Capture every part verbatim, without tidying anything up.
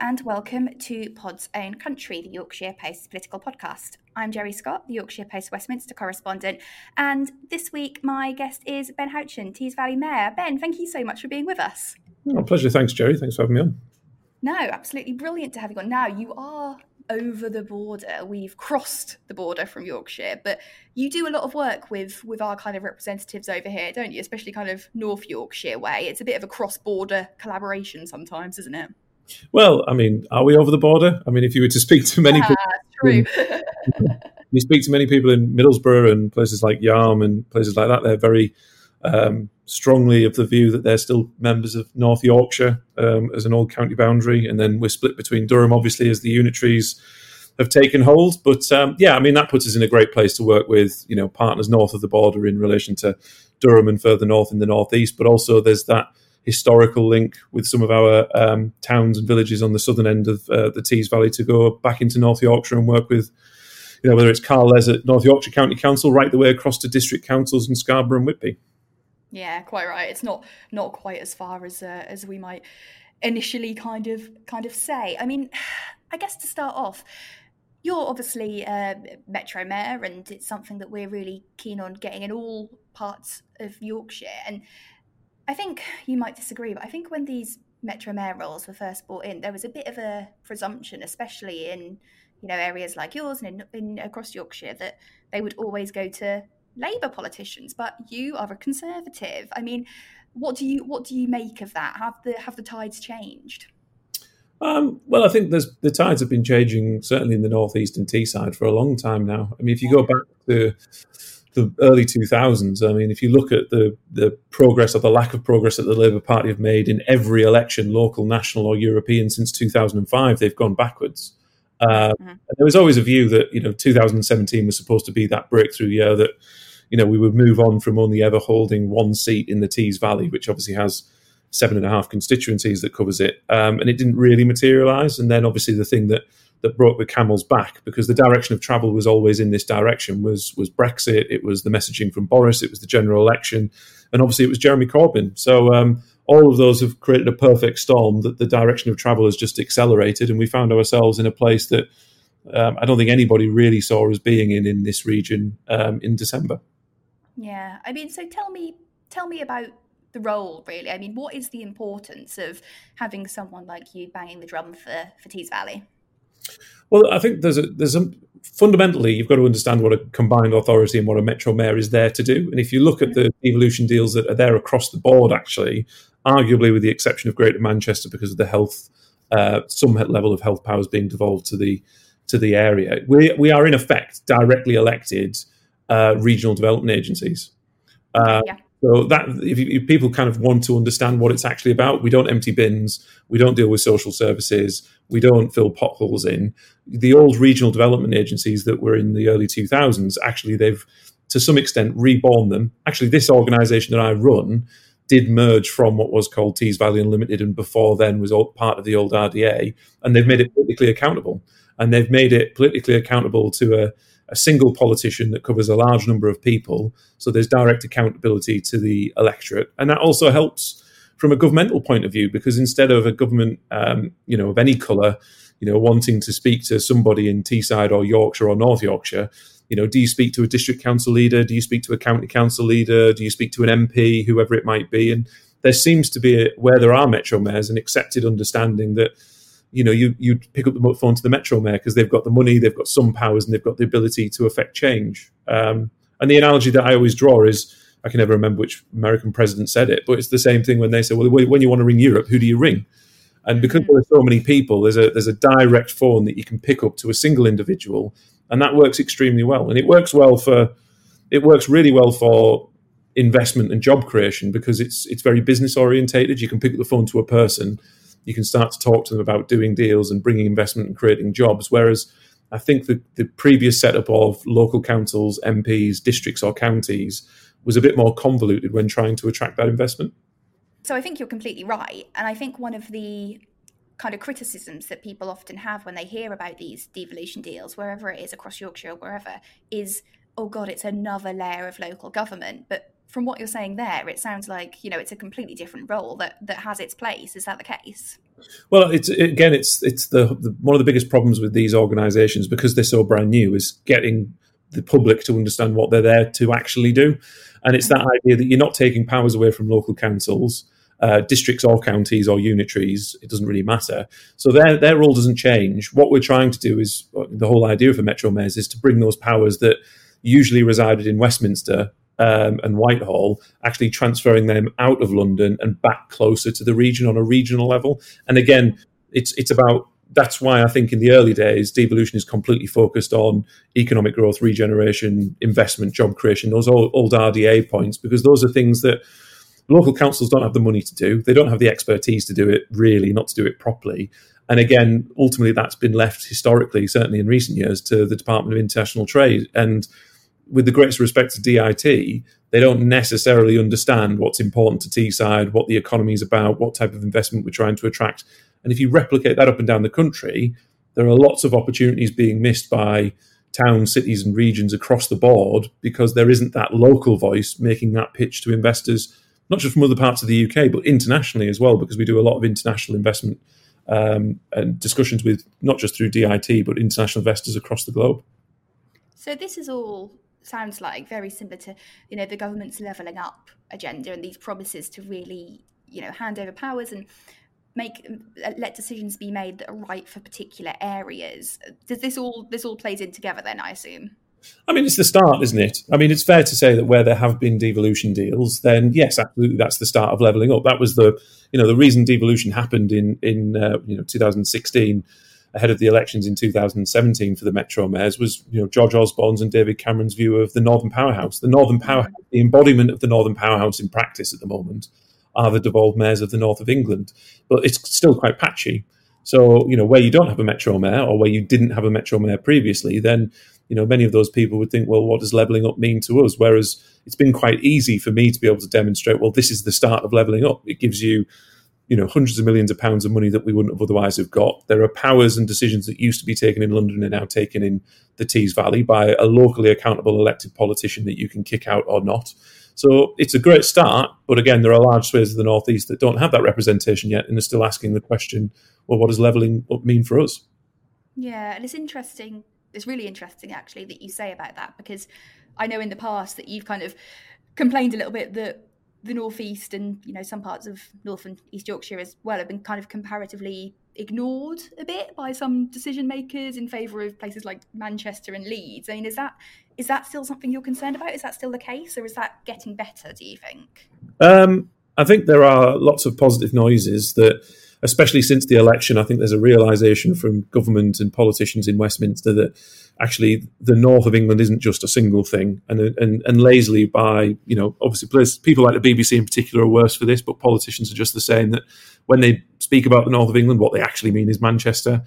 And welcome to Pod's Own Country, the Yorkshire Post's political podcast. I'm Geri Scott, the Yorkshire Post Westminster correspondent, and this week my guest is Ben Houchen, Tees Valley Mayor. Ben, thank you so much for being with us. Oh, pleasure. Thanks, Geri. Thanks for having me on. No, absolutely brilliant to have you on. Now, you are over the border. We've crossed the border from Yorkshire, but you do a lot of work with, with our kind of representatives over here, don't you? Especially kind of North Yorkshire way. It's a bit of a cross-border collaboration sometimes, isn't it? Well, I mean, are we over the border? I mean, if you were to speak to many ah, people, true. you speak to many people in Middlesbrough and places like Yarm and places like that, they're very um, strongly of the view that they're still members of North Yorkshire um, as an old county boundary. And then we're split between Durham, obviously, as the unitaries have taken hold. But um, yeah, I mean, that puts us in a great place to work with, you know, partners north of the border in relation to Durham and further north in the northeast. But also there's that historical link with some of our um, towns and villages on the southern end of uh, the Tees Valley to go back into North Yorkshire and work with, you know, whether it's Carl Les at North Yorkshire County Council, right the way across to district councils in Scarborough and Whitby. Yeah, quite right. It's not not quite as far as uh, as we might initially kind of kind of say. I mean, I guess to start off, you're obviously a Metro Mayor, and it's something that we're really keen on getting in all parts of Yorkshire. And I think you might disagree, but I think when these Metro Mayor roles were first brought in, there was a bit of a presumption, especially in, you know, areas like yours and in, in across Yorkshire, that they would always go to Labour politicians. But you are a Conservative. I mean, what do you what do you make of that? Have the have the tides changed? Um, well, I think there's, the tides have been changing, certainly in the northeast and Teesside for a long time now. I mean, if you go back to the early two thousands, I mean, if you look at the the progress or the lack of progress that the Labour Party have made in every election, local, national or European, since two thousand five, they've gone backwards. Uh, mm-hmm. There was always a view that, you know, two thousand seventeen was supposed to be that breakthrough year that, you know, we would move on from only ever holding one seat in the Tees Valley, which obviously has seven and a half constituencies that covers it. Um, and it didn't really materialise. And then obviously the thing that that brought the camel's back, because the direction of travel was always in this direction, was was Brexit, it was the messaging from Boris, it was the general election, and obviously it was Jeremy Corbyn. So um, all of those have created a perfect storm that the direction of travel has just accelerated, and we found ourselves in a place that um, I don't think anybody really saw us being in in this region um, in December. Yeah, I mean, so tell me, tell me about the role, really. I mean, what is the importance of having someone like you banging the drum for, for Tees Valley? Well, I think there's a, there's a, fundamentally, you've got to understand what a combined authority and what a Metro Mayor is there to do. And if you look at the devolution deals that are there across the board, actually, arguably with the exception of Greater Manchester, because of the health, uh, some level of health powers being devolved to the to the area, we we are in effect directly elected uh, regional development agencies. Uh, yeah. So that if, you, if people kind of want to understand what it's actually about, we don't empty bins, we don't deal with social services, we don't fill potholes in. The old regional development agencies that were in the early two thousands, actually they've, to some extent, reborn them. Actually, this organisation that I run did merge from what was called Tees Valley Unlimited, and before then was all part of the old R D A, and they've made it politically accountable. And they've made it politically accountable to a a single politician that covers a large number of people. So there's direct accountability to the electorate. And that also helps from a governmental point of view, because instead of a government, um, you know, of any colour, you know, wanting to speak to somebody in Teesside or Yorkshire or North Yorkshire, you know, do you speak to a district council leader? Do you speak to a county council leader? Do you speak to an M P, whoever it might be? And there seems to be, a, where there are Metro Mayors, an accepted understanding that, you know, you you pick up the phone to the Metro Mayor because they've got the money, they've got some powers, and they've got the ability to affect change. Um, and the analogy that I always draw is, I can never remember which American president said it, but it's the same thing when they say, well, when you want to ring Europe, who do you ring? And because there are so many people, there's a there's a direct phone that you can pick up to a single individual And that works extremely well. And it works well for, it works really well for investment and job creation, because it's it's very business orientated. You can pick up the phone to a person, you can start to talk to them about doing deals and bringing investment and creating jobs. Whereas I think the, the previous setup of local councils, M Ps, districts or counties was a bit more convoluted when trying to attract that investment. So I think you're completely right. And I think one of the kind of criticisms that people often have when they hear about these devolution deals, wherever it is across Yorkshire or wherever, is, oh God, it's another layer of local government. But from what you're saying there, it sounds like, you know, it's a completely different role that, that has its place. Is that the case? Well, it's again, it's it's the, the one of the biggest problems with these organisations, because they're so brand new, is getting the public to understand what they're there to actually do. And it's mm-hmm. that idea that you're not taking powers away from local councils, uh, districts or counties or unitaries. It doesn't really matter. So their their role doesn't change. What we're trying to do is, the whole idea of a Metro Mayors is to bring those powers that usually resided in Westminster Um, and Whitehall, actually transferring them out of London and back closer to the region on a regional level. And again, it's it's about, that's why I think in the early days, devolution is completely focused on economic growth, regeneration, investment, job creation, those old, old R D A points, because those are things that local councils don't have the money to do. They don't have the expertise to do it, really, not to do it properly. And again, ultimately, that's been left historically, certainly in recent years, to the Department of International Trade. And with the greatest respect to D I T, they don't necessarily understand what's important to Teesside, what the economy is about, what type of investment we're trying to attract. And if you replicate that up and down the country, there are lots of opportunities being missed by towns, cities and regions across the board, because there isn't that local voice making that pitch to investors, not just from other parts of the U K, but internationally as well, because we do a lot of international investment um, and discussions with, not just through D I T, but international investors across the globe. So this is all... sounds like very similar to, you know, the government's levelling up agenda and these promises to really, you know, hand over powers and make let decisions be made that are right for particular areas. Does this all this all plays in together then, I assume? I mean, it's the start, isn't it? I mean, it's fair to say that where there have been devolution deals, then yes, absolutely, that's the start of levelling up. That was the, you know, the reason devolution happened in in uh, you know two thousand sixteen. Ahead of the elections in two thousand seventeen for the Metro Mayors was, you know, George Osborne's and David Cameron's view of the Northern Powerhouse. The Northern Powerhouse, the embodiment of the Northern Powerhouse in practice at the moment, are the devolved mayors of the north of England. But it's still quite patchy. So, you know, where you don't have a Metro Mayor, or where you didn't have a Metro Mayor previously, then, you know, many of those people would think, well, what does levelling up mean to us? Whereas it's been quite easy for me to be able to demonstrate, well, this is the start of levelling up. It gives you, you know, hundreds of millions of pounds of money that we wouldn't have otherwise have got. There are powers and decisions that used to be taken in London are now taken in the Tees Valley by a locally accountable elected politician that you can kick out or not. So it's a great start, but again, there are large swathes of the North East that don't have that representation yet and are still asking the question, well, what does levelling up mean for us? Yeah, and it's interesting, it's really interesting actually that you say about that, because I know in the past that you've kind of complained a little bit that the North East and, you know, some parts of North and East Yorkshire as well have been kind of comparatively ignored a bit by some decision makers in favour of places like Manchester and Leeds. I mean, is that is that still something you're concerned about? Is that still the case, or is that getting better, do you think? Um, I think there are lots of positive noises that, especially since the election, I think there's a realisation from government and politicians in Westminster that actually the north of England isn't just a single thing. And and, and lazily by, you know, obviously people like the B B C in particular are worse for this, but politicians are just the same, that when they speak about the north of England, what they actually mean is Manchester.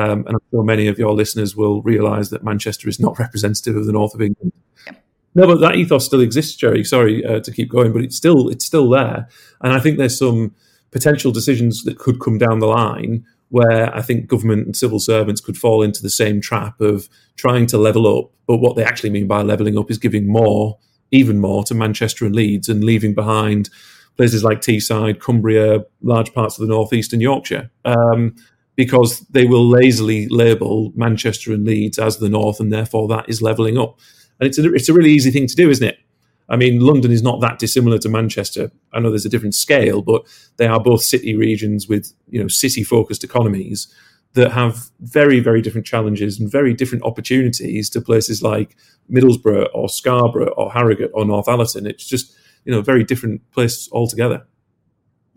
Um, and I'm sure many of your listeners will realise that Manchester is not representative of the north of England. Yeah. No, but that ethos still exists, Geri. Sorry uh, to keep going, but it's still it's still there. And I think there's some potential decisions that could come down the line where I think government and civil servants could fall into the same trap of trying to level up, but what they actually mean by levelling up is giving more, even more, to Manchester and Leeds and leaving behind places like Teesside, Cumbria, large parts of the North East and Yorkshire, um, because they will lazily label Manchester and Leeds as the North, and therefore that is levelling up. And it's a, it's a really easy thing to do, isn't it? I mean, London is not that dissimilar to Manchester. I know there's a different scale, but they are both city regions with, you know, city-focused economies that have very, very different challenges and very different opportunities to places like Middlesbrough or Scarborough or Harrogate or North Allerton. It's just, you know, a very different place altogether.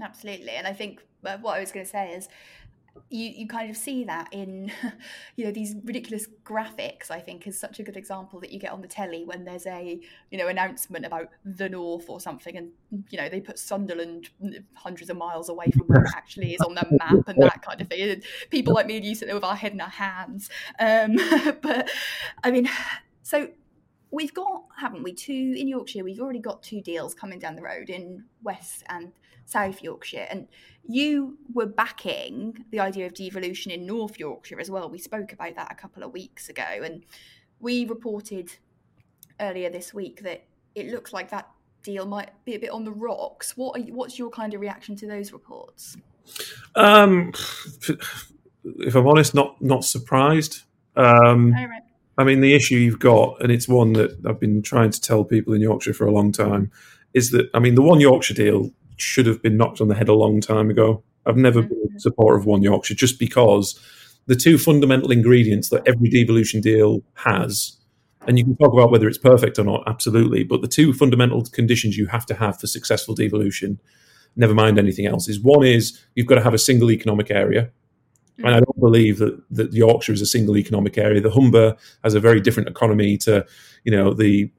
Absolutely. And I think what I was going to say is you, you kind of see that in, you know, these ridiculous graphics, I think, is such a good example that you get on the telly when there's a, you know, announcement about the North or something, and, you know, they put Sunderland hundreds of miles away from where it actually is on the map and that kind of thing. And people like me and you sit there with our head in our hands. Um, but, I mean, so... We've got, haven't we, two in Yorkshire, we've already got two deals coming down the road in West and South Yorkshire. And you were backing the idea of devolution in North Yorkshire as well. We spoke about that a couple of weeks ago. And we reported earlier this week that it looks like that deal might be a bit on the rocks. What are you, what's your kind of reaction to those reports? Um, if I'm honest, not not surprised. Um, All right. I mean, the issue you've got, and it's one that I've been trying to tell people in Yorkshire for a long time, is that, I mean, the One Yorkshire deal should have been knocked on the head a long time ago. I've never been a supporter of One Yorkshire just because the two fundamental ingredients that every devolution deal has, and you can talk about whether it's perfect or not, absolutely, but the two fundamental conditions you have to have for successful devolution, never mind anything else, is one is you've got to have a single economic area. And I don't believe that, that Yorkshire is a single economic area. The Humber has a very different economy to, you know, the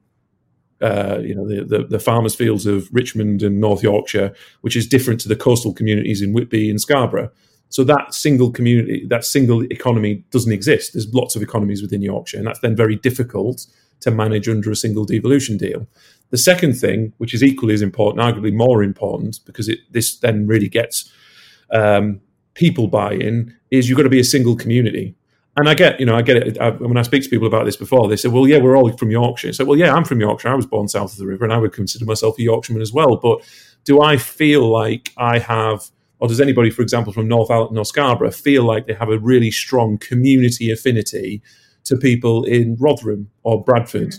uh, you know the, the the farmers' fields of Richmond and North Yorkshire, which is different to the coastal communities in Whitby and Scarborough. So that single community, that single economy doesn't exist. There's lots of economies within Yorkshire, and that's then very difficult to manage under a single devolution deal. The second thing, which is equally as important, arguably more important, because it this then really gets um, people buy-in, is you've got to be a single community. And I get, you know, I get it. I, when I speak to people about this before, they say, well, yeah, we're all from Yorkshire. So, well, yeah, I'm from Yorkshire. I was born south of the river, and I would consider myself a Yorkshireman as well. But do I feel like I have, or does anybody, for example, from North Allerton or Scarborough feel like they have a really strong community affinity to people in Rotherham or Bradford?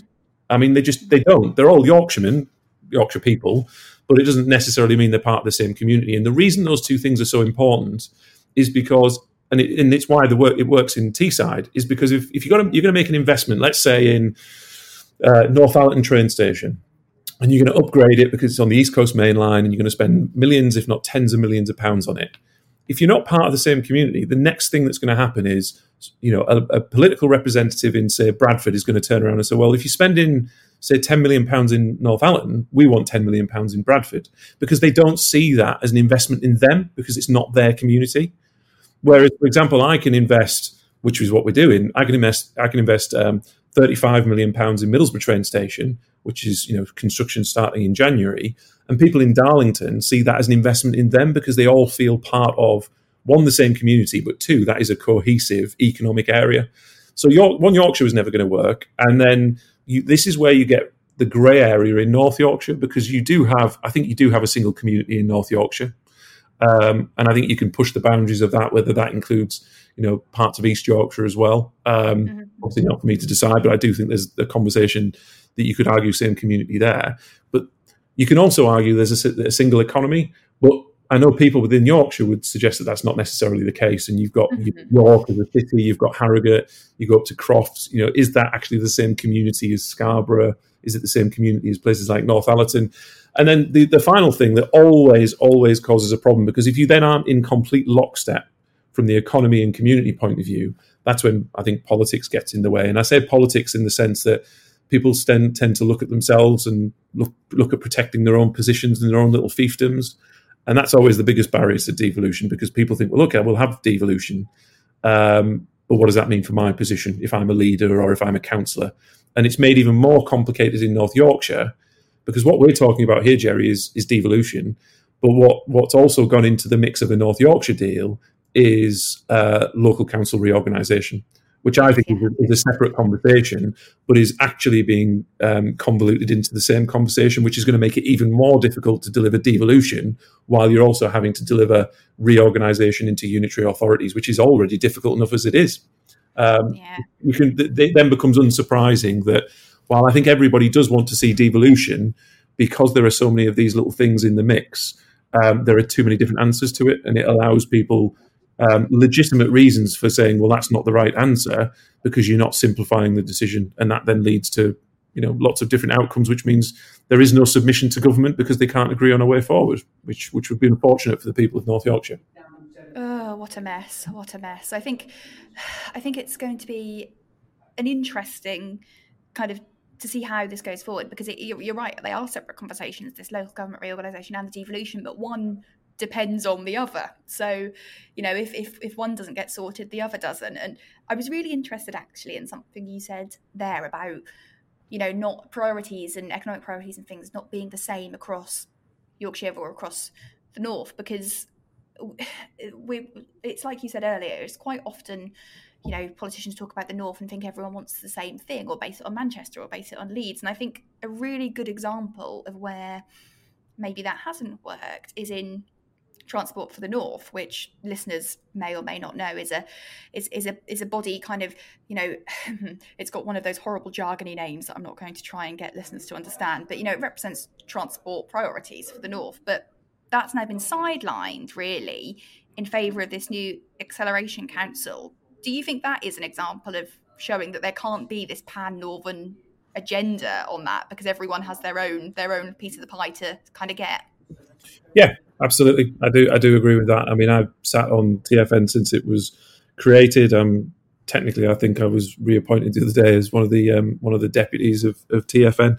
I mean, they just, they don't. They're all Yorkshiremen, Yorkshire people, but it doesn't necessarily mean they're part of the same community. And the reason those two things are so important is because, and, it, and it's why the work it works in Teesside, is because if, if you're going to make an investment, let's say in uh, North Allerton train station, and you're going to upgrade it because it's on the East Coast Main Line, and you're going to spend millions, if not tens of millions of pounds on it. If you're not part of the same community, the next thing that's going to happen is, you know, a, a political representative in, say, Bradford is going to turn around and say, well, if you're spending, say, ten million pounds in North Allerton, we want ten million pounds in Bradford, because they don't see that as an investment in them, because it's not their community. Whereas, for example, I can invest, which is what we're doing, I can invest I can invest um, thirty-five million pounds in Middlesbrough train station, which is, you know, construction starting in January, and people in Darlington see that as an investment in them, because they all feel part of, one, the same community, but two, that is a cohesive economic area. So York, One Yorkshire was never going to work. And then you, this is where you get the grey area in North Yorkshire, because you do have, I think you do have a single community in North Yorkshire. Um, and I think you can push the boundaries of that, whether that includes, you know, parts of East Yorkshire as well. Um, mm-hmm. Obviously not for me to decide, but I do think there's a conversation that you could argue same community there. But you can also argue there's a, a single economy. But I know people within Yorkshire would suggest that that's not necessarily the case. And you've got mm-hmm. York as a city, you've got Harrogate, you go up to Crofts. You know, is that actually the same community as Scarborough? Is it the same community as places like North Allerton? And then the, the final thing that always, always causes a problem, because if you then aren't in complete lockstep from the economy and community point of view, that's when I think politics gets in the way. And I say politics in the sense that people tend, tend to look at themselves and look, look at protecting their own positions and their own little fiefdoms. And that's always the biggest barrier to devolution, because people think, well, look, I will have devolution. Um, but what does that mean for my position if I'm a leader or if I'm a councillor? And it's made even more complicated in North Yorkshire, because what we're talking about here, Geri, is, is devolution. But what, what's also gone into the mix of a North Yorkshire deal is uh, local council reorganisation, which I think yeah. is, a, is a separate conversation, but is actually being um, convoluted into the same conversation, which is going to make it even more difficult to deliver devolution while you're also having to deliver reorganisation into unitary authorities, which is already difficult enough as it is. Um, yeah. you can, it then becomes unsurprising that while I think everybody does want to see devolution, because there are so many of these little things in the mix, um, there are too many different answers to it, and it allows people um, legitimate reasons for saying, well, that's not the right answer, because you're not simplifying the decision. And that then leads to, you know, lots of different outcomes, which means there is no submission to government because they can't agree on a way forward, which, which would be unfortunate for the people of North Yorkshire. Oh, Oh, what a mess. What a mess. I think I think it's going to be an interesting kind of to see how this goes forward, because it, you're, you're right, they are separate conversations, this local government reorganisation and the devolution, but one depends on the other. So, you know, if, if if one doesn't get sorted, the other doesn't. And I was really interested actually in something you said there about, you know, not priorities and economic priorities and things not being the same across Yorkshire or across the North, because we it's like you said earlier, it's quite often, you know, politicians talk about the North and think everyone wants the same thing, or base it on Manchester or base it on Leeds. And I think a really good example of where maybe that hasn't worked is in Transport for the North, which listeners may or may not know is a is is a is a body kind of, you know, it's got one of those horrible jargony names that I'm not going to try and get listeners to understand, but, you know, it represents transport priorities for the North. But that's now been sidelined really in favour of this new Acceleration Council. Do you think that is an example of showing that there can't be this pan-Northern agenda on that, because everyone has their own their own piece of the pie to kind of get? Yeah, absolutely. I do I do agree with that. I mean, I've sat on T F N since it was created. Um, technically, I think I was reappointed the other day as one of the um, one of the deputies of, of T F N,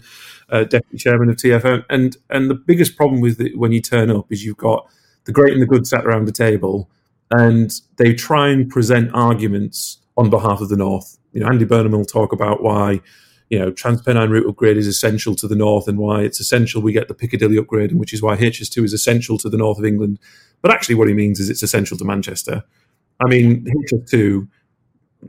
uh, deputy chairman of T F N. And and the biggest problem with it when you turn up is you've got the great and the good sat around the table, and they try and present arguments on behalf of the North. You know, Andy Burnham will talk about why, you know, Transpennine route upgrade is essential to the North, and why it's essential we get the Piccadilly upgrade, and which is why H S two is essential to the North of England. But actually what he means is it's essential to Manchester. I mean, H S two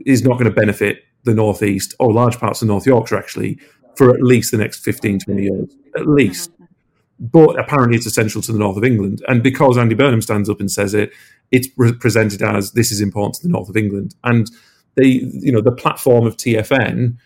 is not going to benefit the North East, or large parts of North Yorkshire actually, for at least the next fifteen, twenty years, at least. But apparently it's essential to the North of England. And because Andy Burnham stands up and says it, it's presented as this is important to the North of England. And they, you know, the platform of T F N,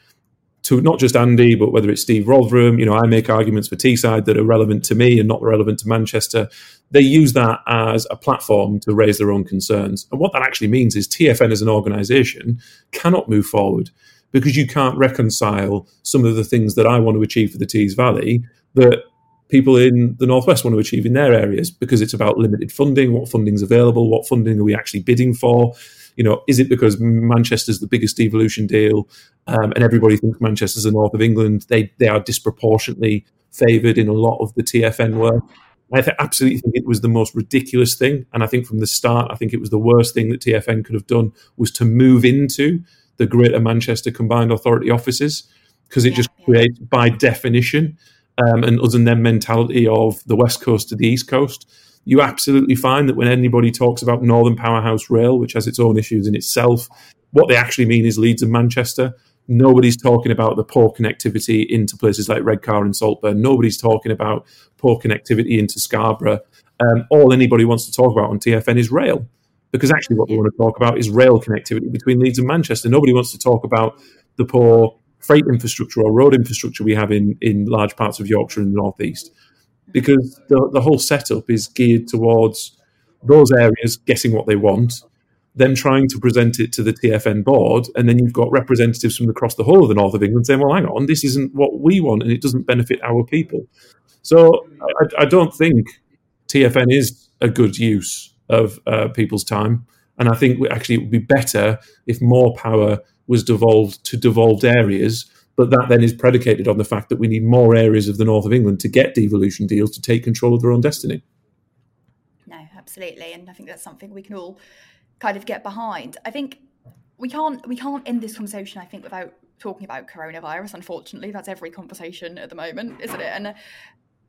to not just Andy, but whether it's Steve Rotherham, you know, I make arguments for Teesside that are relevant to me and not relevant to Manchester. They use that as a platform to raise their own concerns. And what that actually means is T F N as an organisation cannot move forward, because you can't reconcile some of the things that I want to achieve for the Tees Valley that people in the Northwest want to achieve in their areas, because it's about limited funding, what funding's available, what funding are we actually bidding for. You know, is it because Manchester's the biggest devolution deal, um, and everybody thinks Manchester's the North of England? They they are disproportionately favoured in a lot of the T F N work. I th- absolutely think it was the most ridiculous thing. And I think from the start, I think it was the worst thing that T F N could have done, was to move into the Greater Manchester Combined Authority offices, because it yeah, just yeah. creates, by definition, um, an us and them mentality of the West Coast to the East Coast. You absolutely find that when anybody talks about Northern Powerhouse Rail, which has its own issues in itself, what they actually mean is Leeds and Manchester. Nobody's talking about the poor connectivity into places like Redcar and Saltburn. Nobody's talking about poor connectivity into Scarborough. Um, all anybody wants to talk about on T F N is rail, because actually what they want to talk about is rail connectivity between Leeds and Manchester. Nobody wants to talk about the poor freight infrastructure or road infrastructure we have in, in large parts of Yorkshire and the North East. Because the, the whole setup is geared towards those areas getting what they want, them trying to present it to the T F N board, and then you've got representatives from across the whole of the North of England saying, well, hang on, this isn't what we want, and it doesn't benefit our people. So I, I don't think T F N is a good use of uh, people's time. And I think we, actually it would be better if more power was devolved to devolved areas. But that then is predicated on the fact that we need more areas of the North of England to get devolution deals to take control of their own destiny. No, absolutely. And I think that's something we can all kind of get behind. I think we can't we can't end this conversation, I think, without talking about coronavirus. Unfortunately, that's every conversation at the moment, isn't it? And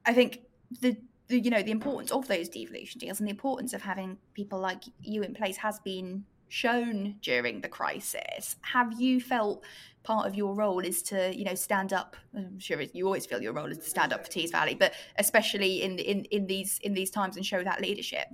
I think the, the you know, the importance of those devolution deals and the importance of having people like you in place has been shown during the crisis. Have you felt part of your role is to, you know, stand up? I'm sure you always feel your role is to stand up for Tees Valley, but especially in in in these in these times, and show that leadership.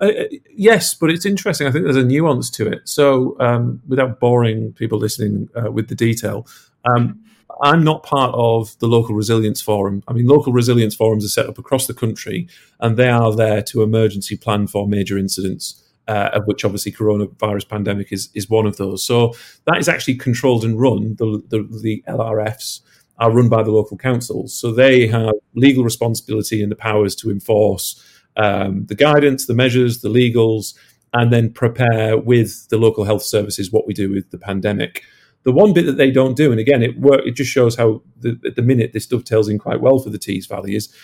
Uh, yes, but it's interesting. I think there's a nuance to it. So, um, without boring people listening uh, with the detail, um, I'm not part of the Local Resilience Forum. I mean, Local Resilience Forums are set up across the country, and they are there to emergency plan for major incidents. Uh, of which obviously coronavirus pandemic is, is one of those. So that is actually controlled and run. The, the the L R Fs are run by the local councils. So they have legal responsibility and the powers to enforce um, the guidance, the measures, the legals, and then prepare with the local health services what we do with the pandemic. The one bit that they don't do, and again, it work, it just shows how the, at the minute this dovetails in quite well for the Tees Valley, is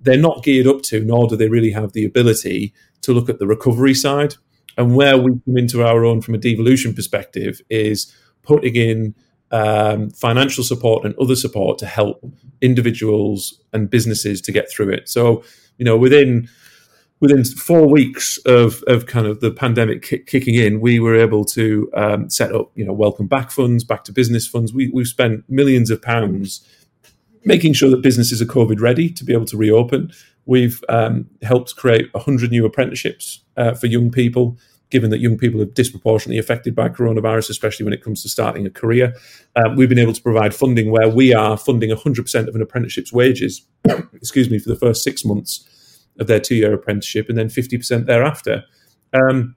they're not geared up to, nor do they really have the ability to look at the recovery side. And where we come into our own from a devolution perspective is putting in um, financial support and other support to help individuals and businesses to get through it. So, you know, within... Within four weeks of, of kind of the pandemic kick, kicking in, we were able to um, set up, you know, welcome back funds, back to business funds. We, we've spent millions of pounds making sure that businesses are COVID ready to be able to reopen. We've um, helped create one hundred new apprenticeships uh, for young people, given that young people are disproportionately affected by coronavirus, especially when it comes to starting a career. Uh, we've been able to provide funding where we are funding one hundred percent of an apprenticeship's wages, excuse me, for the first six months of their two-year apprenticeship, and then fifty percent thereafter. Um,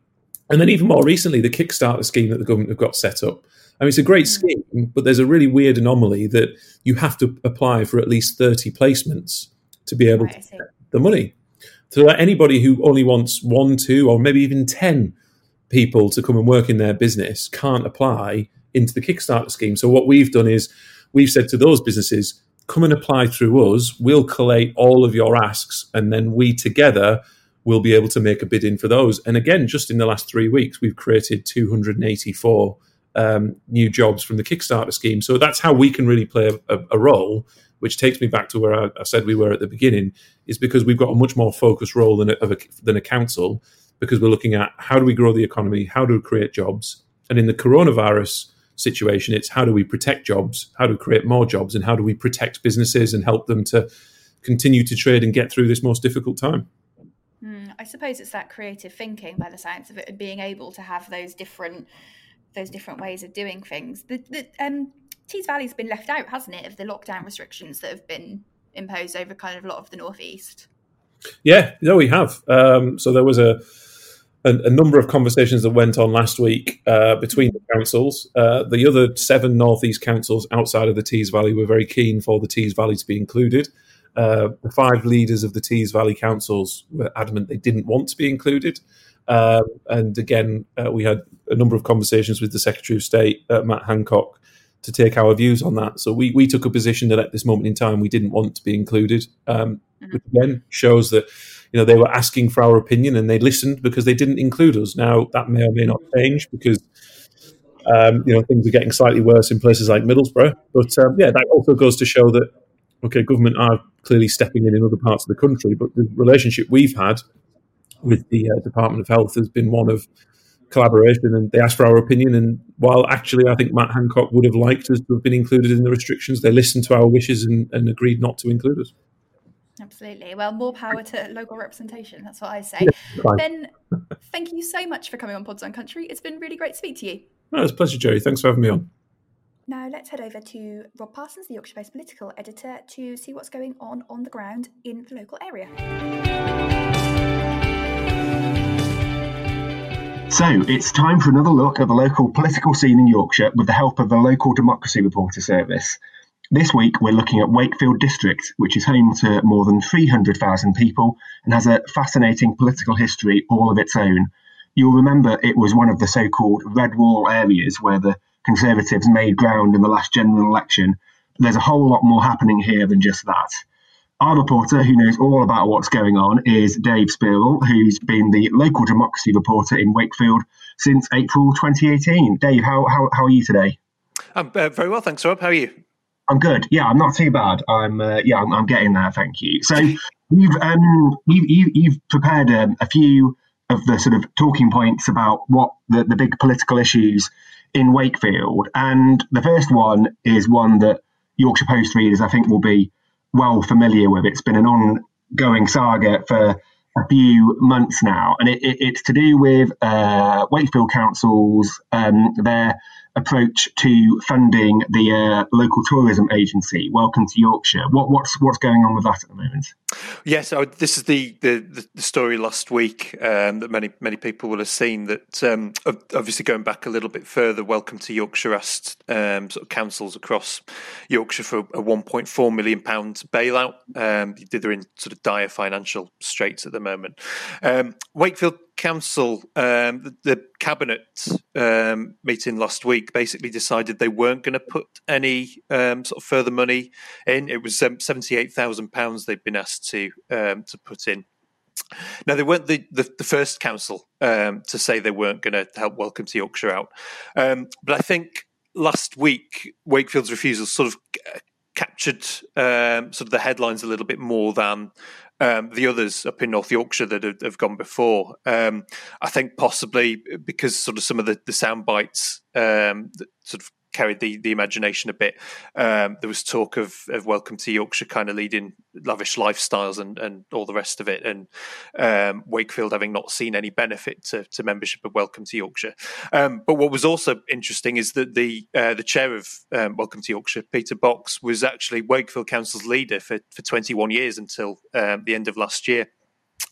and then even more recently, the Kickstarter scheme that the government have got set up. I mean, it's a great scheme, but there's a really weird anomaly that you have to apply for at least thirty placements to be able right, to get the money. So that anybody who only wants one, two, or maybe even ten people to come and work in their business can't apply into the Kickstarter scheme. So what we've done is we've said to those businesses, come and apply through us. We'll collate all of your asks, and then we together will be able to make a bid in for those. And again, just in the last three weeks, we've created two hundred eighty-four um, new jobs from the Kickstarter scheme. So that's how we can really play a, a role, which takes me back to where I, I said we were at the beginning, is because we've got a much more focused role than a, of a, than a council, because we're looking at how do we grow the economy, how do we create jobs. And in the coronavirus situation, it's how do we protect jobs, how do we create more jobs, and how do we protect businesses and help them to continue to trade and get through this most difficult time. Mm, I suppose it's that creative thinking by the science of it, and being able to have those different those different ways of doing things. The, the um, Tees Valley's been left out, hasn't it, of the lockdown restrictions that have been imposed over kind of a lot of the northeast? Yeah, no, we have. Um, so there was a A, a number of conversations that went on last week uh, between the councils. Uh, the other seven northeast councils outside of the Tees Valley were very keen for the Tees Valley to be included. Uh, the five leaders of the Tees Valley councils were adamant they didn't want to be included. Uh, and again, uh, we had a number of conversations with the Secretary of State, uh, Matt Hancock, to take our views on that. So we, we took a position that at this moment in time, we didn't want to be included, um, mm-hmm. which again shows that, you know, they were asking for our opinion and they listened because they didn't include us. Now, that may or may not change because, um, you know, things are getting slightly worse in places like Middlesbrough. But, um, yeah, that also goes to show that, OK, government are clearly stepping in in other parts of the country, but the relationship we've had with the uh, Department of Health has been one of collaboration, and they asked for our opinion. And while actually I think Matt Hancock would have liked us to have been included in the restrictions, they listened to our wishes and, and agreed not to include us. Absolutely. Well, more power to local representation. That's what I say. Yeah, Ben, thank you so much for coming on Pod's Own Country. It's been really great to speak to you. No, it's a pleasure, Geri. Thanks for having me on. Now let's head over to Rob Parsons, the Yorkshire Post political editor, to see what's going on on the ground in the local area. So it's time for another look at the local political scene in Yorkshire with the help of the local Democracy Reporter service. This week, we're looking at Wakefield District, which is home to more than three hundred thousand people and has a fascinating political history all of its own. You'll remember it was one of the so-called red wall areas where the Conservatives made ground in the last general election. There's a whole lot more happening here than just that. Our reporter, who knows all about what's going on, is Dave Spirrell, who's been the local Democracy Reporter in Wakefield since April twenty eighteen. Dave, how, how, how are you today? I'm uh, very well, thanks, Rob. How are you? I'm good. Yeah, I'm not too bad. I'm uh, yeah, I'm, I'm getting there. Thank you. So you've um you've you, you've prepared um, a few of the sort of talking points about what the, the big political issues in Wakefield, and the first one is one that Yorkshire Post readers I think will be well familiar with. It's been an ongoing saga for a few months now, and it, it, it's to do with uh, Wakefield Council's um, their approach to funding the uh, local tourism agency, Welcome to Yorkshire. What, what's what's going on with that at the moment? Yes, I, this is the, the, the story last week um, that many many people will have seen. That um, obviously going back a little bit further, Welcome to Yorkshire asked um, sort of councils across Yorkshire for a one point four million pounds bailout. Um, they're in sort of dire financial straits at the moment. Um, Wakefield council, um, the, the cabinet um, meeting last week basically decided they weren't going to put any um, sort of further money in. It was um, seventy-eight thousand pounds they'd been asked to um, to put in. Now, they weren't the, the, the first council um, to say they weren't going to help Welcome to Yorkshire out. Um, but I think last week, Wakefield's refusal sort of c- captured um, sort of the headlines a little bit more than um, the others up in North Yorkshire that have, have gone before. Um, I think possibly because sort of some of the, the sound bites um, that sort of carried the, the imagination a bit. Um, there was talk of, of Welcome to Yorkshire kind of leading lavish lifestyles and, and all the rest of it, and um, Wakefield having not seen any benefit to, to membership of Welcome to Yorkshire. Um, but what was also interesting is that the uh, the chair of um, Welcome to Yorkshire, Peter Box, was actually Wakefield Council's leader for, for twenty-one years until um, the end of last year.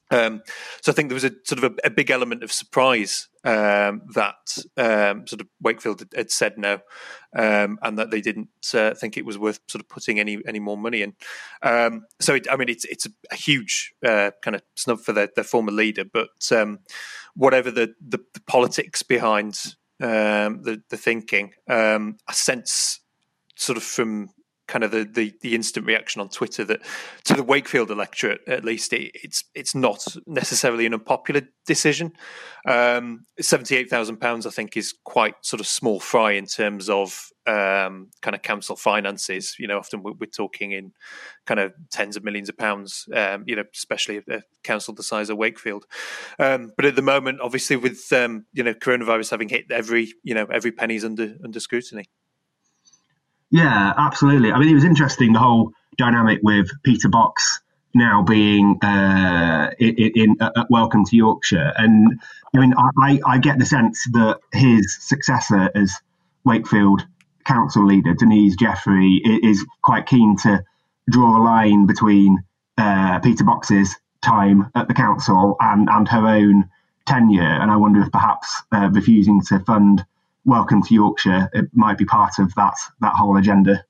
Um, so I think there was a sort of a, a big element of surprise um, that um, sort of Wakefield had, had said no, um, and that they didn't uh, think it was worth sort of putting any any more money in. Um, so it, I mean, it's it's a, a huge uh, kind of snub for their, their former leader. But um, whatever the, the, the politics behind um, the, the thinking, um, I sense sort of from kind of the, the, the instant reaction on Twitter that to the Wakefield electorate, at least, it, it's it's not necessarily an unpopular decision. Um, seventy-eight thousand pounds, I think, is quite sort of small fry in terms of um, kind of council finances. You know, often we're, we're talking in kind of tens of millions of pounds, um, you know, especially a council the size of Wakefield. Um, but at the moment, obviously, with, um, you know, coronavirus having hit every, you know, every penny's under under scrutiny. Yeah, absolutely. I mean, it was interesting, the whole dynamic with Peter Box now being uh, in, in uh, Welcome to Yorkshire. And I mean, I, I get the sense that his successor as Wakefield Council leader, Denise Jeffrey, is quite keen to draw a line between uh, Peter Box's time at the council and, and her own tenure. And I wonder if perhaps uh, refusing to fund Welcome to Yorkshire, it might be part of that that whole agenda.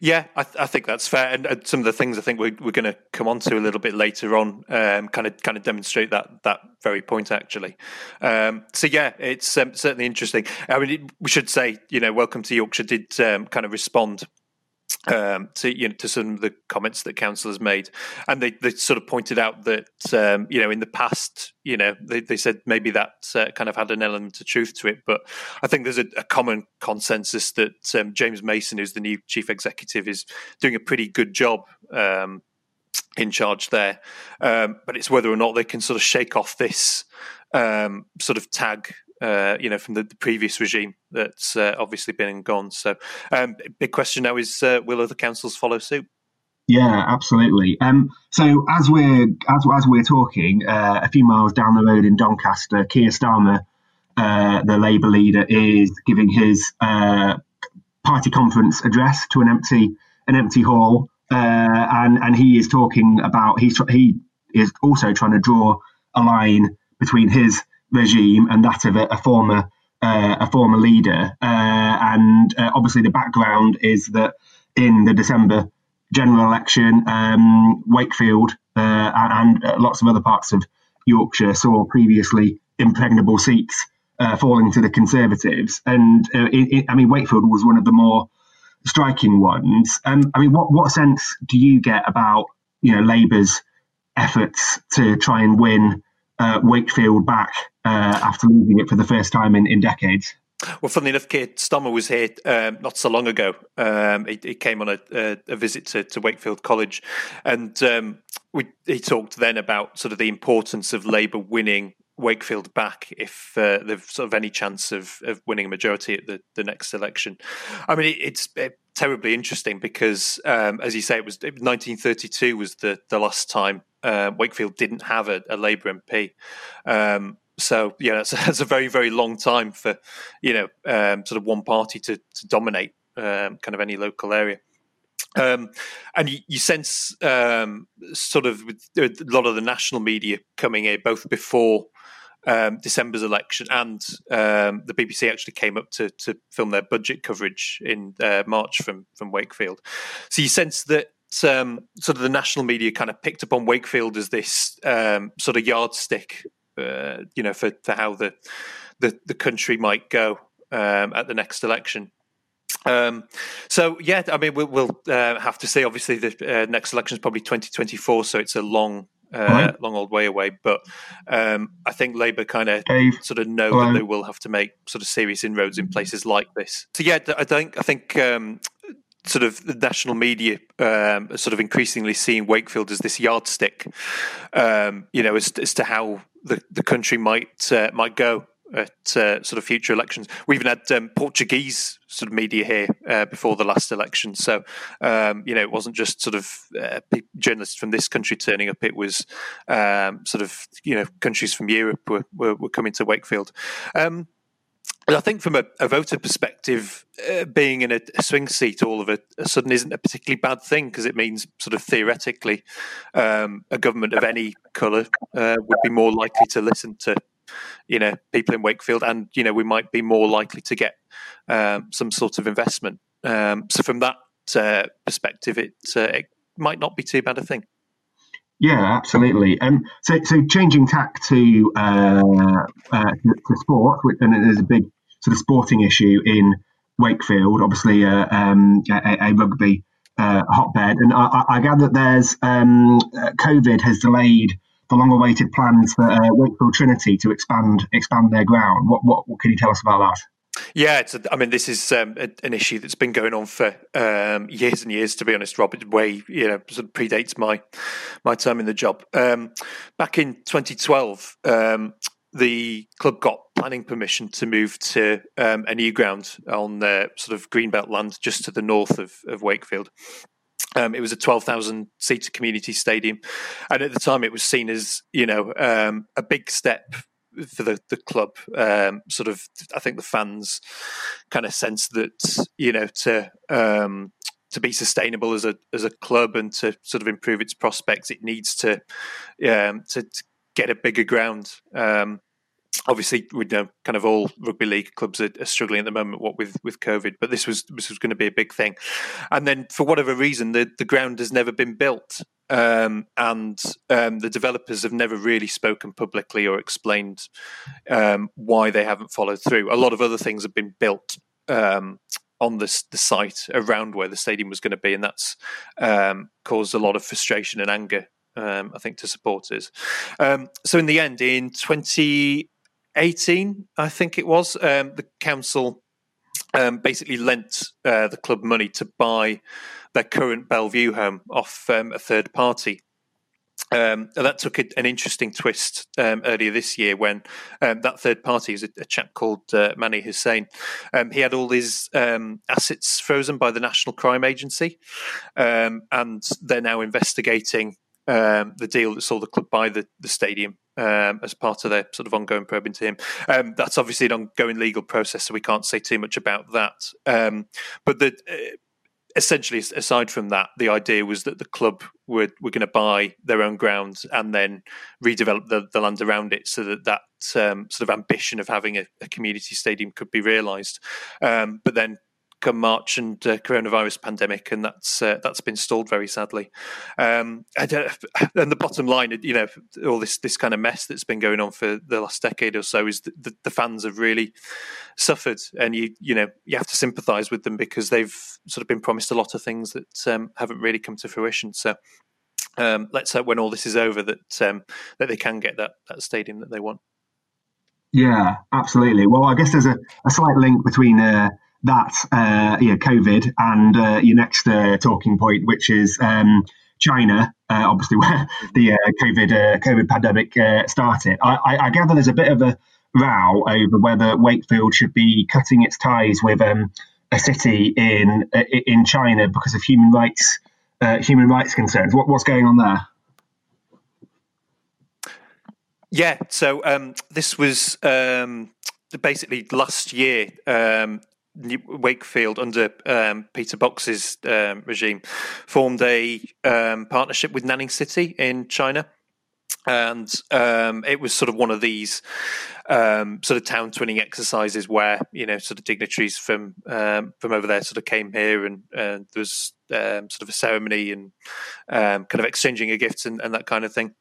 Yeah, I, th- I think that's fair, and, and some of the things I think we're, we're going to come on to a little bit later on, um, kind of kind of demonstrate that that very point actually. Um, so yeah, it's um, certainly interesting. I mean, it, we should say, you know, Welcome to Yorkshire did um, kind of respond um, to you know to some of the comments that council has made, and they, they sort of pointed out that um, you know in the past, you know, they, they said maybe that uh, kind of had an element of truth to it, but I think there's a, a common consensus that um, James Mason, who's the new chief executive, is doing a pretty good job um, in charge there. Um, but it's whether or not they can sort of shake off this um, sort of tag, uh, you know, from the, the previous regime that's uh, obviously been and gone. So um, big question now is uh, will other councils follow suit? Yeah, absolutely. Um, so as we're as, as we're talking, uh, a few miles down the road in Doncaster, Keir Starmer, uh, the Labour leader, is giving his uh, party conference address to an empty an empty hall, uh, and and he is talking about he's he is also trying to draw a line between his regime and that of a, a former uh, a former leader, uh, and uh, obviously the background is that in the December general election, um, Wakefield uh, and, and uh, lots of other parts of Yorkshire saw previously impregnable seats uh, falling to the Conservatives, and uh, it, it, I mean Wakefield was one of the more striking ones. Um, I mean, what what sense do you get about you know Labour's efforts to try and win uh, Wakefield back uh, after losing it for the first time in, in decades? Well, funnily enough, Keir Starmer was here um, not so long ago. Um, he, he came on a, a, a visit to, to Wakefield College, and um, we, he talked then about sort of the importance of Labour winning Wakefield back if uh, they've sort of any chance of, of winning a majority at the, the next election. I mean, it, it's it, terribly interesting because, um, as you say, it was it, nineteen thirty-two was the, the last time uh, Wakefield didn't have a, a Labour M P. Um, So, you know, that's, that's a very, very long time for, you know, um, sort of one party to, to dominate um, kind of any local area. Um, and you, you sense um, sort of a lot of the national media coming here, both before um, December's election and um, the B B C actually came up to, to film their budget coverage in uh, March from, from Wakefield. So you sense that um, sort of the national media kind of picked up on Wakefield as this um, sort of yardstick uh, you know, for, for how the, the the country might go um, at the next election. Um, so yeah, I mean, we'll, we'll uh, have to see. Obviously, the uh, next election is probably twenty twenty-four, so it's a long, uh, right. long old way away. But um, I think Labour kind of sort of know right. that they will have to make sort of serious inroads in places like this. So yeah, I think I think. Um, sort of the national media um, are sort of increasingly seeing Wakefield as this yardstick, um, you know, as, as to how the, the country might uh, might go at uh, sort of future elections. We even had um, Portuguese sort of media here uh, before the last election. So, um, you know, it wasn't just sort of uh, pe- journalists from this country turning up. It was um, sort of, you know, countries from Europe were, were, were coming to Wakefield. Um And I think from a, a voter perspective, uh, being in a, a swing seat all of a, a sudden isn't a particularly bad thing, because it means sort of theoretically um, a government of any colour uh, would be more likely to listen to, you know, people in Wakefield, and, you know, we might be more likely to get um, some sort of investment. Um, so from that uh, perspective, it, uh, it might not be too bad a thing. Yeah, absolutely. Um, so, so changing tack to uh, uh, to sport, and there's a big sort of sporting issue in Wakefield. Obviously, uh, um, a, a rugby uh, hotbed, and I, I gather that there's um, COVID has delayed the long-awaited plans for uh, Wakefield Trinity to expand expand their ground. What, what what can you tell us about that? Yeah, it's a, I mean, this is um, a, an issue that's been going on for um, years and years, to be honest, Rob. It way, you know, sort of predates my my time in the job. Um, back in twenty twelve, um, the club got planning permission to move to um, a new ground on the sort of Greenbelt land just to the north of, of Wakefield. Um, it was a twelve thousand seater community stadium. And at the time, it was seen as, you know, um, a big step for the, the club. Um, sort of, I think the fans kind of sense that, you know, to um, to be sustainable as a as a club and to sort of improve its prospects, it needs to um, to, to get a bigger ground. Um, obviously, we know kind of all rugby league clubs are, are struggling at the moment, what with, with COVID, but this was this was going to be a big thing. And then for whatever reason, the, the ground has never been built. Um, and um, the developers have never really spoken publicly or explained um, why they haven't followed through. A lot of other things have been built um, on this, the site around where the stadium was going to be, and that's um, caused a lot of frustration and anger, um, I think, to supporters. Um, so in the end, in twenty eighteen, I think it was, um, the council um, basically lent uh, the club money to buy their current Bellevue home off um, a third party. Um, and that took a, an interesting twist um, earlier this year when um, that third party is a, a chap called uh, Mani Hussain. Um, he had all his um, assets frozen by the National Crime Agency, um, and they're now investigating um, the deal that saw the club buy the, the stadium um, as part of their sort of ongoing probe into him. Um, that's obviously an ongoing legal process, so we can't say too much about that. Um, but the... Uh, Essentially, aside from that, the idea was that the club would, were going to buy their own ground and then redevelop the, the land around it so that that um, sort of ambition of having a, a community stadium could be realised. Um, but then come March and uh, coronavirus pandemic, and that's uh, that's been stalled very sadly. Um, and, uh, and the bottom line, you know, all this this kind of mess that's been going on for the last decade or so is that the, the fans have really suffered, and you you know you have to sympathise with them because they've sort of been promised a lot of things that um, haven't really come to fruition. So um, let's hope when all this is over that um, that they can get that that stadium that they want. Yeah, absolutely. Well, I guess there's a, a slight link between. Uh... That uh, you know, COVID and uh, your next uh, talking point, which is um, China, uh, obviously where the uh, COVID uh, COVID pandemic uh, started. I, I, I gather there's a bit of a row over whether Wakefield should be cutting its ties with um, a city in uh, in China because of human rights uh, human rights concerns. What, what's going on there? Yeah, so um, this was um, basically last year. Um, Wakefield, under um, Peter Box's um, regime, formed a um, partnership with Nanning City in China. And um, it was sort of one of these um, sort of town twinning exercises where, you know, sort of dignitaries from um, from over there sort of came here, and uh, there was um, sort of a ceremony and um, kind of exchanging of gifts and, and that kind of thing.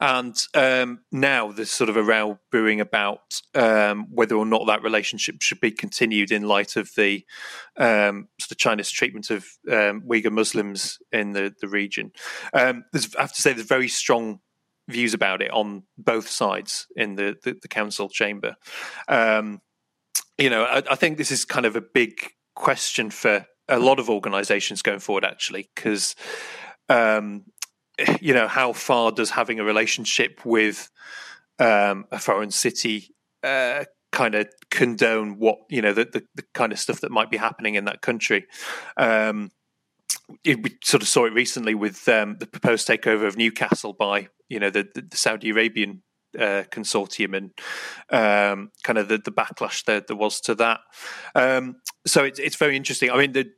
And um, now there's sort of a row brewing about um, whether or not that relationship should be continued in light of the um, sort of China's treatment of um, Uyghur Muslims in the, the region. Um, there's, I have to say there's very strong views about it on both sides in the, the, the council chamber. Um, you know, I, I think this is kind of a big question for a lot of organisations going forward, actually, because... Um, you know, how far does having a relationship with um, a foreign city uh, kind of condone what, you know, the, the, the kind of stuff that might be happening in that country? Um, it, we sort of saw it recently with um, the proposed takeover of Newcastle by, you know, the, the Saudi Arabian uh, consortium and um, kind of the, the backlash there, there was to that. Um, so it's, it's very interesting. I mean, the,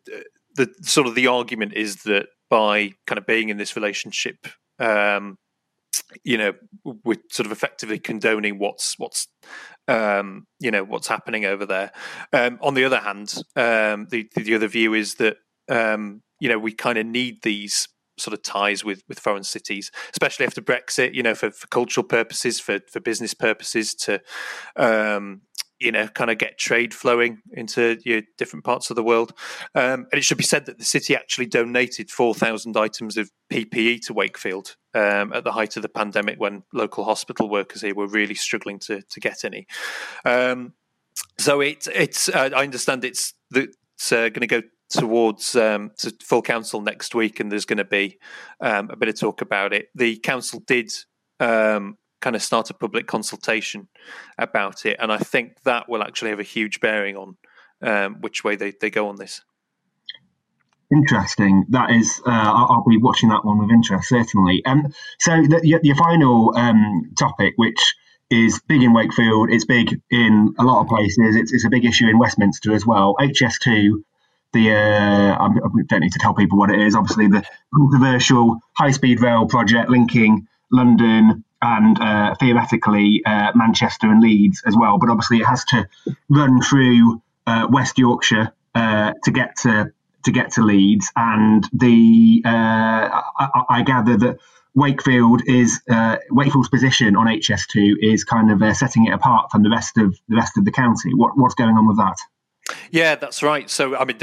the sort of the argument is that by kind of being in this relationship, um, you know, we're sort of effectively condoning what's what's um, you know what's happening over there. Um, on the other hand, um, the the other view is that um, you know we kind of need these sort of ties with, with foreign cities, especially after Brexit. You know, for, for cultural purposes, for for business purposes, to um, you know, kind of get trade flowing into you know, different parts of the world. Um, and it should be said that the city actually donated four thousand items of P P E to Wakefield um, at the height of the pandemic when local hospital workers here were really struggling to to get any. Um, so it, it's, uh, I understand it's, it's uh, going to go towards um, to full council next week, and there's going to be um, a bit of talk about it. The council did... Um, kind of start a public consultation about it, and I think that will actually have a huge bearing on um, which way they, they go on this. Interesting. That is, uh, I'll be watching that one with interest, certainly. Um, so the, your final um, topic, which is big in Wakefield, it's big in a lot of places, it's, it's a big issue in Westminster as well, H S two, the uh, I don't need to tell people what it is, obviously the controversial high-speed rail project linking London and uh, theoretically uh, Manchester and Leeds as well. But obviously it has to run through uh, West Yorkshire uh, to get to to get to Leeds. And the uh, I, I gather that Wakefield is uh, Wakefield's position on H S two is kind of uh, setting it apart from the rest of the rest of the county. What what's going on with that? Yeah, that's right. So, I mean,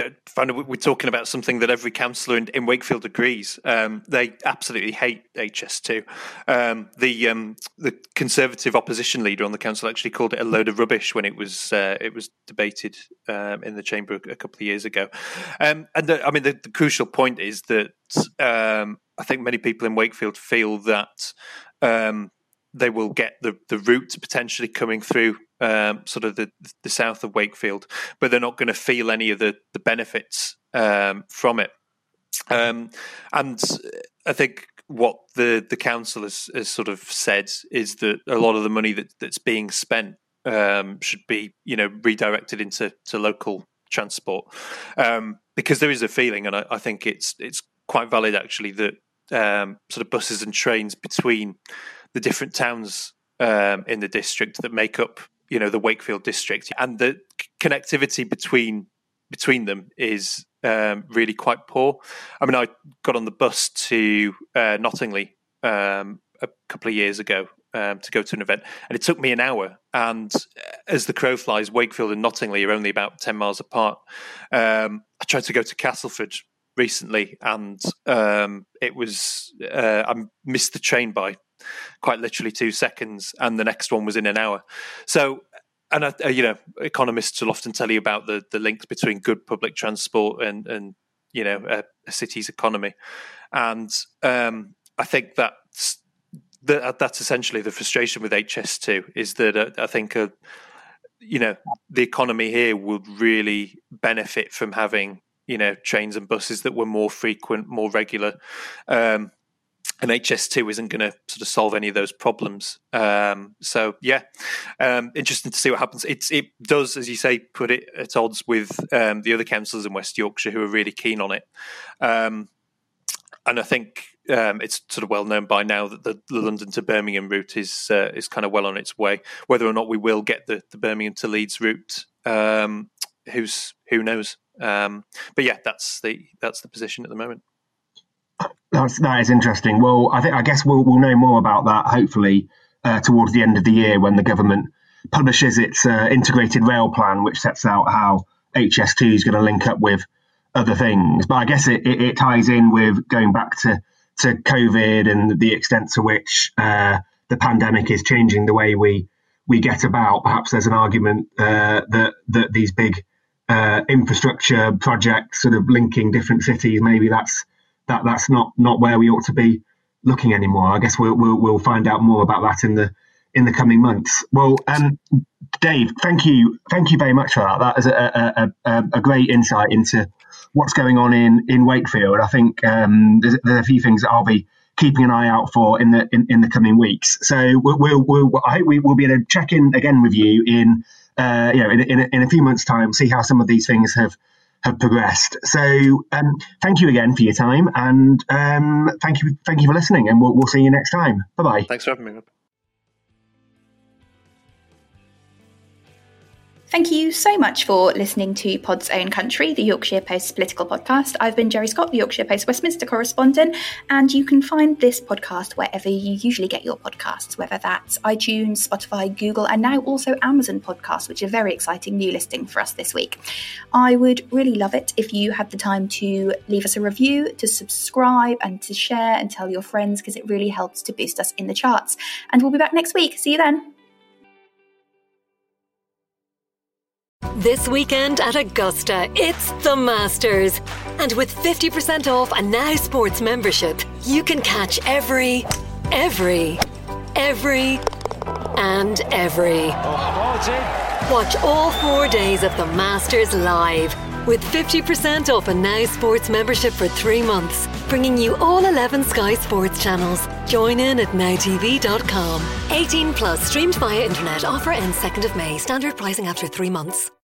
we're talking about something that every councillor in, in Wakefield agrees. Um, they absolutely hate H S two. Um, the um, the Conservative opposition leader on the council actually called it a load of rubbish when it was uh, it was debated um, in the chamber a couple of years ago. Um, and the, I mean, the, the crucial point is that um, I think many people in Wakefield feel that um, they will get the, the route potentially coming through Um, sort of the, the south of Wakefield, but they're not going to feel any of the, the benefits um, from it. Um, and I think what the, the council has, has sort of said is that a lot of the money that, that's being spent um, should be, you know, redirected into to local transport um, because there is a feeling, and I, I think it's it's quite valid actually, that um, sort of buses and trains between the different towns um, in the district that make up you know, the Wakefield district, and the connectivity between between them is um, really quite poor. I mean, I got on the bus to uh, Nottingly um, a couple of years ago um, to go to an event, and it took me an hour. And as the crow flies, Wakefield and Nottingly are only about ten miles apart. Um, I tried to go to Castleford recently, and um, it was uh, I missed the train by quite literally two seconds, and the next one was in an hour. So, and uh, you know, economists will often tell you about the the links between good public transport and and you know a, a city's economy, and um I think that's that, that's essentially the frustration with H S two, is that uh, I think uh, you know the economy here would really benefit from having you know trains and buses that were more frequent, more regular. um And H S two isn't going to sort of solve any of those problems. Um, so, yeah, um, interesting to see what happens. It's, it does, as you say, put it at odds with um, the other councillors in West Yorkshire who are really keen on it. Um, and I think um, it's sort of well known by now that the, the London to Birmingham route is uh, is kind of well on its way. Whether or not we will get the, the Birmingham to Leeds route, um, who's who knows? Um, but yeah, that's the that's the position at the moment. That's, that is interesting. Well, I think I guess we'll we'll know more about that hopefully uh, towards the end of the year when the government publishes its uh, integrated rail plan, which sets out how H S two is going to link up with other things. But I guess it, it, it ties in with going back to, to COVID and the extent to which uh, the pandemic is changing the way we we get about. Perhaps there's an argument uh, that that these big uh, infrastructure projects sort of linking different cities, maybe that's that that's not, not where we ought to be looking anymore. I guess we'll we'll, we'll find out more about that in the in the coming months. Well, um, Dave, thank you, thank you very much for that. That is a a, a, a great insight into what's going on in, in Wakefield. I think um, there's, there's a few things that I'll be keeping an eye out for in the in, in the coming weeks. So we'll, we'll, we'll I hope we will be able to check in again with you in uh, you know in in a, in a few months' time, see how some of these things have have progressed. So um, thank you again for your time, and um, thank you thank you for listening, and we'll we'll see you next time. Bye bye. Thanks for having me. Thank you so much for listening to Pod's Own Country, the Yorkshire Post's political podcast. I've been Geri Scott, the Yorkshire Post Westminster correspondent, and you can find this podcast wherever you usually get your podcasts, whether that's iTunes, Spotify, Google, and now also Amazon Podcasts, which is a very exciting new listing for us this week. I would really love it if you had the time to leave us a review, to subscribe, and to share and tell your friends, because it really helps to boost us in the charts. And we'll be back next week. See you then. This weekend at Augusta, it's the Masters. And with fifty percent off a Now Sports membership, you can catch every, every, every, and every. Watch all four days of the Masters live with fifty percent off a Now Sports membership for three months, bringing you all eleven Sky Sports channels. Join in at now t v dot com. eighteen plus, streamed via internet. Offer ends second of May. Standard pricing after three months.